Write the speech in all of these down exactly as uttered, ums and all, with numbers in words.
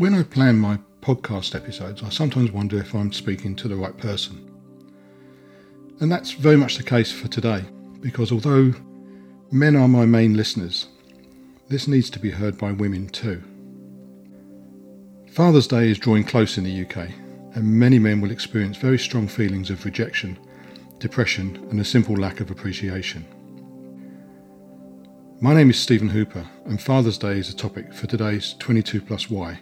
When I plan my podcast episodes, I sometimes wonder if I'm speaking to the right person. And that's very much the case for today, because although men are my main listeners, this needs to be heard by women too. Father's Day is drawing close in the U K, and many men will experience very strong feelings of rejection, depression, and a simple lack of appreciation. My name is Stephen Hooper, and Father's Day is a topic for today's twenty-two plus why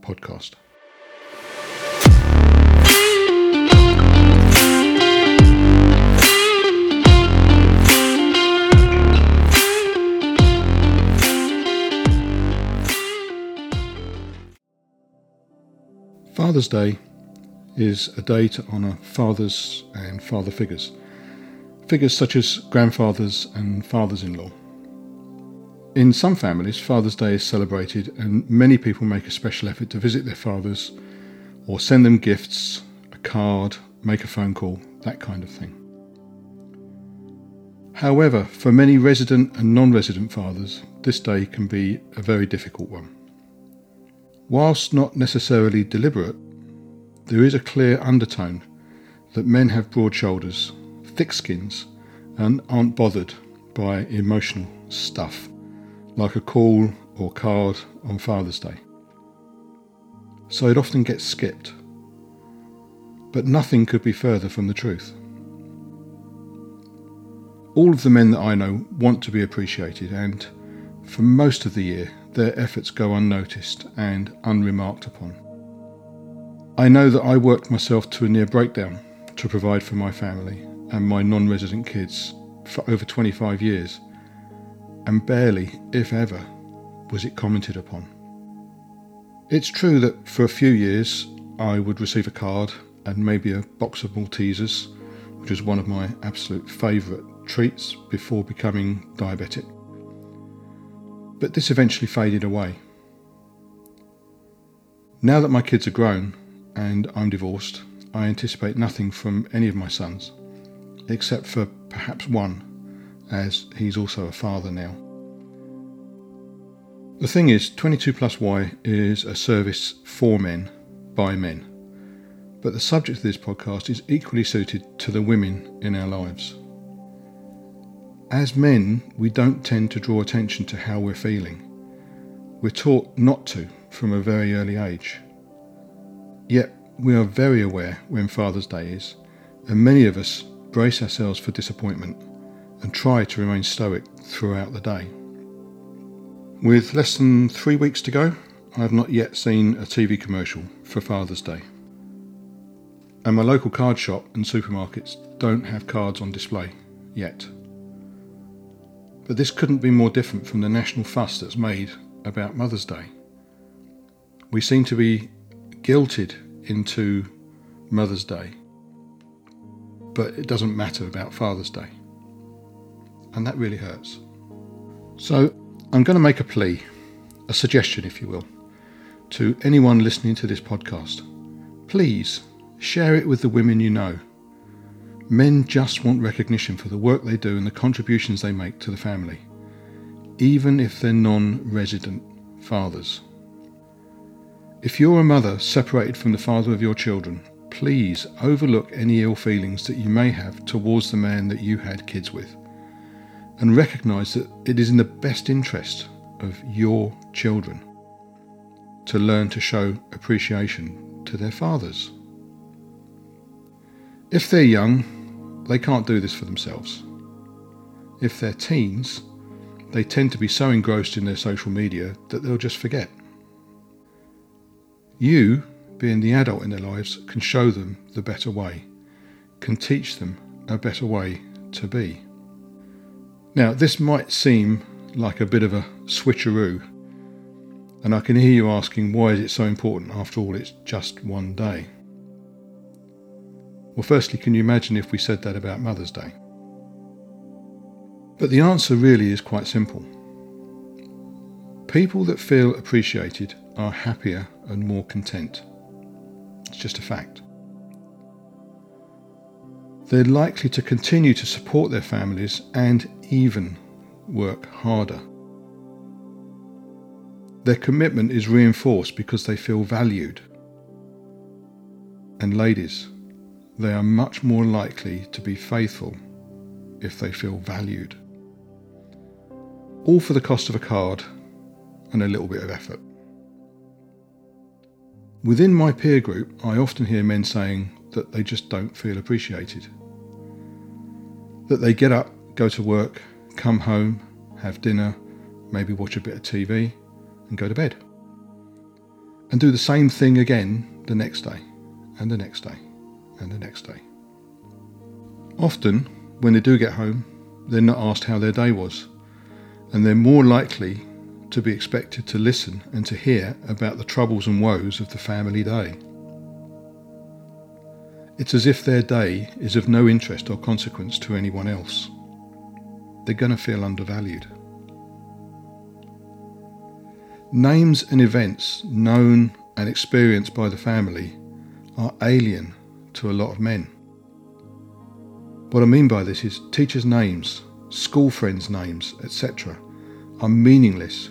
podcast. Father's Day is a day to honour fathers and father figures, figures such as grandfathers and fathers-in-law. In some families, Father's Day is celebrated, and many people make a special effort to visit their fathers or send them gifts, a card, make a phone call, that kind of thing. However, for many resident and non-resident fathers, this day can be a very difficult one. Whilst not necessarily deliberate, there is a clear undertone that men have broad shoulders, thick skins, and aren't bothered by emotional stuff, like a call or card on Father's Day. So it often gets skipped. But nothing could be further from the truth. All of the men that I know want to be appreciated, and for most of the year, their efforts go unnoticed and unremarked upon. I know that I worked myself to a near breakdown to provide for my family and my non-resident kids for over twenty-five years, and barely, if ever, was it commented upon. It's true that for a few years I would receive a card and maybe a box of Maltesers, which was one of my absolute favourite treats before becoming diabetic. But this eventually faded away. Now that my kids are grown and I'm divorced, I anticipate nothing from any of my sons, except for perhaps one, as he's also a father now. The thing is, twenty-two plus why is a service for men, by men. But the subject of this podcast is equally suited to the women in our lives. As men, we don't tend to draw attention to how we're feeling. We're taught not to from a very early age. Yet we are very aware when Father's Day is, and many of us brace ourselves for disappointment and try to remain stoic throughout the day. With less than three weeks to go, I have not yet seen a T V commercial for Father's Day. And my local card shop and supermarkets don't have cards on display yet. But this couldn't be more different from the national fuss that's made about Mother's Day. We seem to be guilted into Mother's Day, but it doesn't matter about Father's Day. And that really hurts. So I'm going to make a plea, a suggestion if you will, to anyone listening to this podcast. Please share it with the women you know. Men just want recognition for the work they do and the contributions they make to the family, even if they're non-resident fathers. If you're a mother separated from the father of your children, please overlook any ill feelings that you may have towards the man that you had kids with, and recognise that it is in the best interest of your children to learn to show appreciation to their fathers. If they're young, they can't do this for themselves. If they're teens, they tend to be so engrossed in their social media that they'll just forget. You, being the adult in their lives, can show them the better way, can teach them a better way to be. Now, this might seem like a bit of a switcheroo, and I can hear you asking, why is it so important? After all, it's just one day. Well, firstly, can you imagine if we said that about Mother's Day? But the answer really is quite simple. People that feel appreciated are happier and more content. It's just a fact. They're likely to continue to support their families and even work harder. Their commitment is reinforced because they feel valued. And ladies, they are much more likely to be faithful if they feel valued. All for the cost of a card and a little bit of effort. Within my peer group, I often hear men saying that they just don't feel appreciated. That they get up, go to work, come home, have dinner, maybe watch a bit of T V and go to bed. And do the same thing again the next day, and the next day, and the next day. Often, when they do get home, they're not asked how their day was, and they're more likely to be expected to listen and to hear about the troubles and woes of the family day. It's as if their day is of no interest or consequence to anyone else. They're going to feel undervalued. Names and events known and experienced by the family are alien to a lot of men. What I mean by this is teachers' names, school friends' names, et cetera are meaningless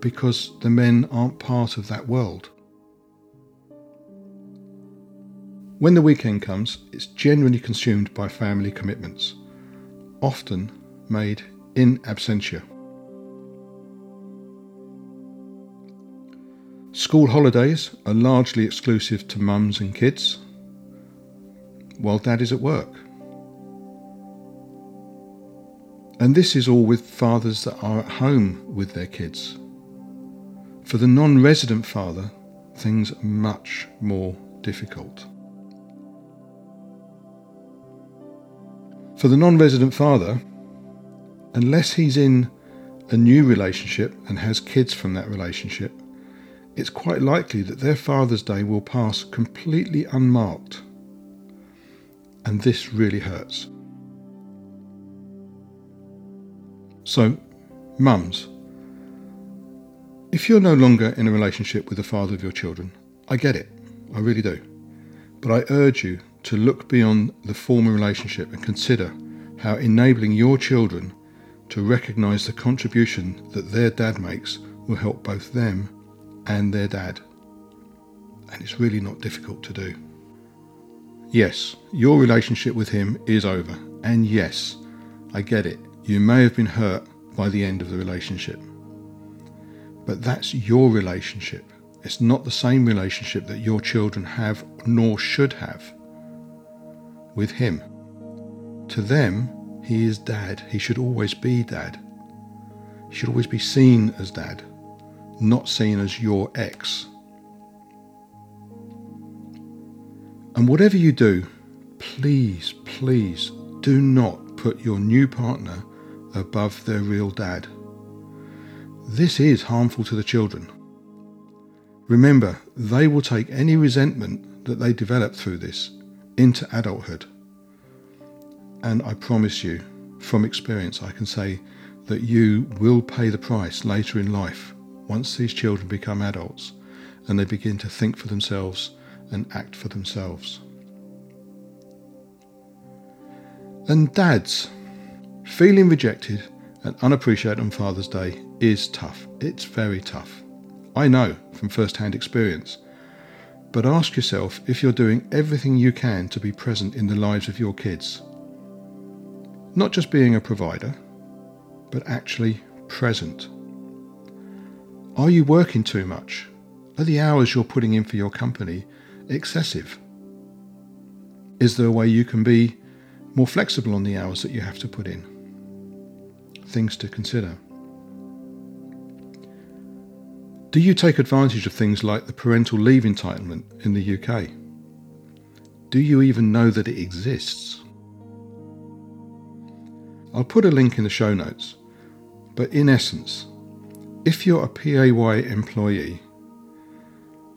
because the men aren't part of that world. When the weekend comes, it's generally consumed by family commitments, often made in absentia. School holidays are largely exclusive to mums and kids, while dad is at work. And this is all with fathers that are at home with their kids. For the non-resident father, things are much more difficult. For the non-resident father, unless he's in a new relationship and has kids from that relationship, it's quite likely that their Father's Day will pass completely unmarked. And this really hurts. So, mums, if you're no longer in a relationship with the father of your children, I get it, I really do. But I urge you to look beyond the former relationship and consider how enabling your children to recognise the contribution that their dad makes will help both them and their dad. And it's really not difficult to do. Yes, your relationship with him is over. And yes, I get it. You may have been hurt by the end of the relationship. But that's your relationship. It's not the same relationship that your children have, nor should have, with him. To them, he is dad. He should always be dad. He should always be seen as dad, not seen as your ex. And whatever you do, please, please do not put your new partner above their real dad. This is harmful to the children. Remember, they will take any resentment that they develop through this into adulthood. And I promise you, from experience, I can say that you will pay the price later in life once these children become adults and they begin to think for themselves and act for themselves. And dads, feeling rejected and unappreciated on Father's Day is tough. It's very tough. I know from first-hand experience. But ask yourself if you're doing everything you can to be present in the lives of your kids. Not just being a provider, but actually present. Are you working too much? Are the hours you're putting in for your company excessive? Is there a way you can be more flexible on the hours that you have to put in? Things to consider. Do you take advantage of things like the parental leave entitlement in the U K? Do you even know that it exists? I'll put a link in the show notes, but in essence, if you're a P A Y E employee,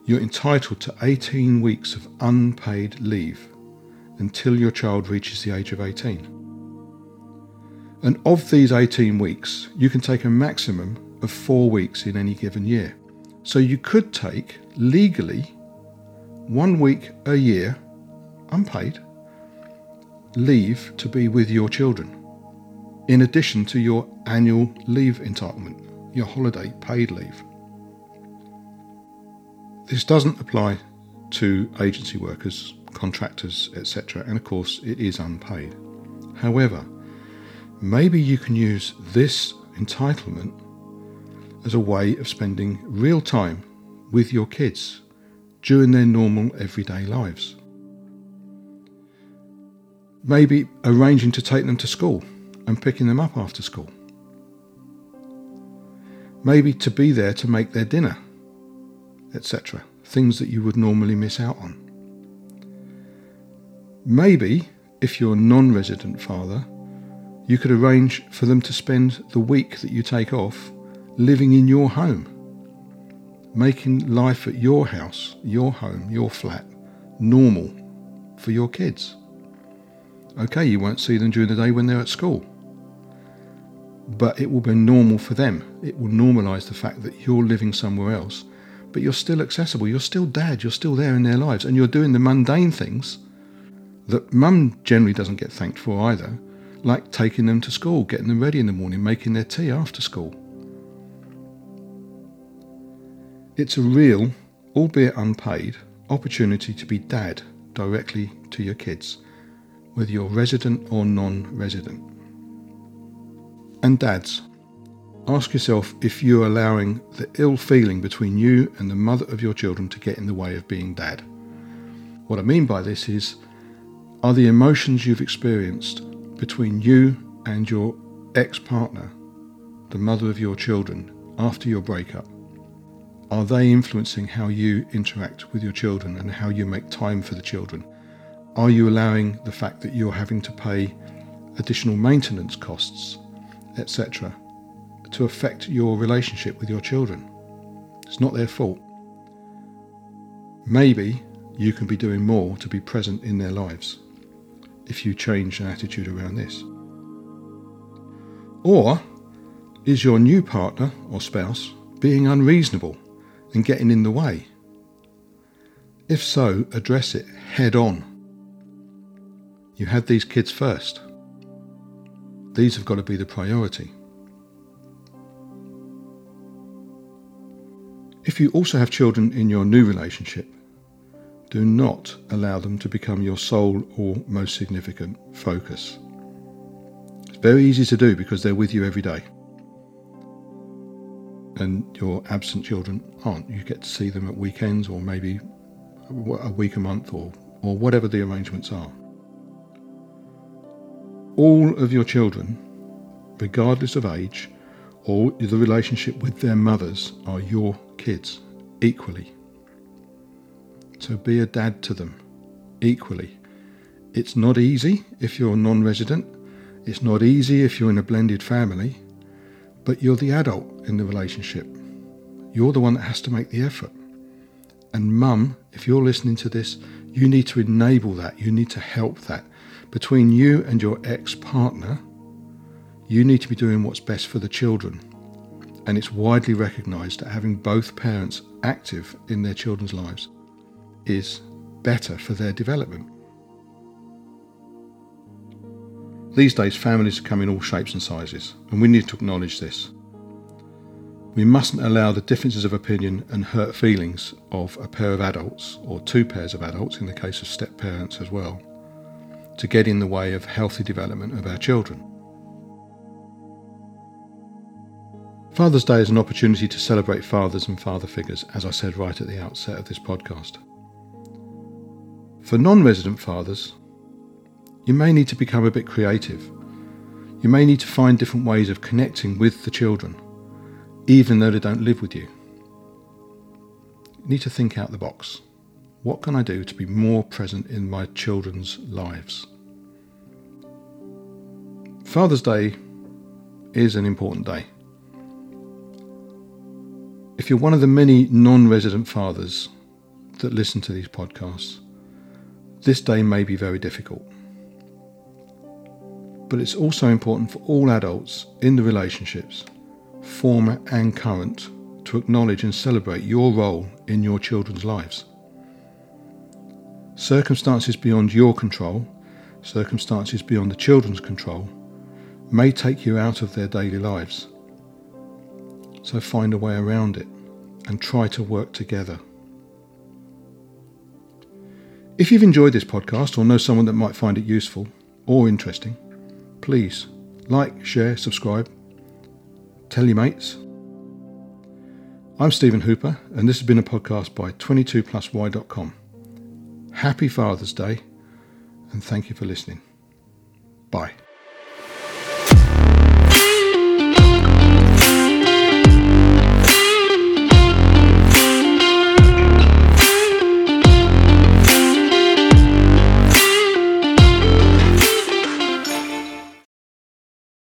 you're entitled to eighteen weeks of unpaid leave until your child reaches the age of eighteen. And of these eighteen weeks, you can take a maximum of four weeks in any given year. So you could take, legally, one week a year, unpaid, leave to be with your children, in addition to your annual leave entitlement, your holiday paid leave. This doesn't apply to agency workers, contractors, et cetera, and of course it is unpaid. However, maybe you can use this entitlement as a way of spending real time with your kids during their normal everyday lives. Maybe arranging to take them to school and picking them up after school. Maybe to be there to make their dinner, et cetera. Things that you would normally miss out on. Maybe, if you're a non-resident father, you could arrange for them to spend the week that you take off living in your home, making life at your house, your home, your flat, normal for your kids. Okay, you won't see them during the day when they're at school, but it will be normal for them. It will normalise the fact that you're living somewhere else, but you're still accessible, you're still dad, you're still there in their lives, and you're doing the mundane things that mum generally doesn't get thanked for either, like taking them to school, getting them ready in the morning, making their tea after school. It's a real, albeit unpaid, opportunity to be dad directly to your kids, whether you're resident or non-resident. And dads, ask yourself if you're allowing the ill feeling between you and the mother of your children to get in the way of being dad. What I mean by this is, are the emotions you've experienced between you and your ex-partner, the mother of your children, after your breakup, are they influencing how you interact with your children and how you make time for the children? Are you allowing the fact that you're having to pay additional maintenance costs, et cetera, to affect your relationship with your children? It's not their fault. Maybe you can be doing more to be present in their lives if you change an attitude around this. Or is your new partner or spouse being unreasonable and getting in the way? If so, address it head on. You had these kids first. These have got to be the priority. If you also have children in your new relationship, do not allow them to become your sole or most significant focus. It's very easy to do because they're with you every day. And your absent children aren't. You get to see them at weekends or maybe a week a month or, or whatever the arrangements are. All of your children, regardless of age or the relationship with their mothers, are your kids equally. So be a dad to them equally. It's not easy if you're non-resident. It's not easy if you're in a blended family. But you're the adult in the relationship. You're the one that has to make the effort. And mum, if you're listening to this, you need to enable that. You need to help that. Between you and your ex-partner, you need to be doing what's best for the children. And it's widely recognised that having both parents active in their children's lives is better for their development. These days, families come in all shapes and sizes, and we need to acknowledge this. We mustn't allow the differences of opinion and hurt feelings of a pair of adults, or two pairs of adults in the case of step-parents as well, to get in the way of healthy development of our children. Father's Day is an opportunity to celebrate fathers and father figures, as I said right at the outset of this podcast. For non-resident fathers, you may need to become a bit creative. You may need to find different ways of connecting with the children, even though they don't live with you. You need to think out the box. What can I do to be more present in my children's lives? Father's Day is an important day. If you're one of the many non-resident fathers that listen to these podcasts, this day may be very difficult. But it's also important for all adults in the relationships, former and current, to acknowledge and celebrate your role in your children's lives. Circumstances beyond your control, circumstances beyond the children's control, may take you out of their daily lives. So find a way around it and try to work together If you've enjoyed this podcast or know someone that might find it useful or interesting, please like, share, subscribe, tell your mates. I'm Stephen Hooper, and this has been a podcast by twenty-two plus why dot com. Happy Father's Day, and thank you for listening. Bye.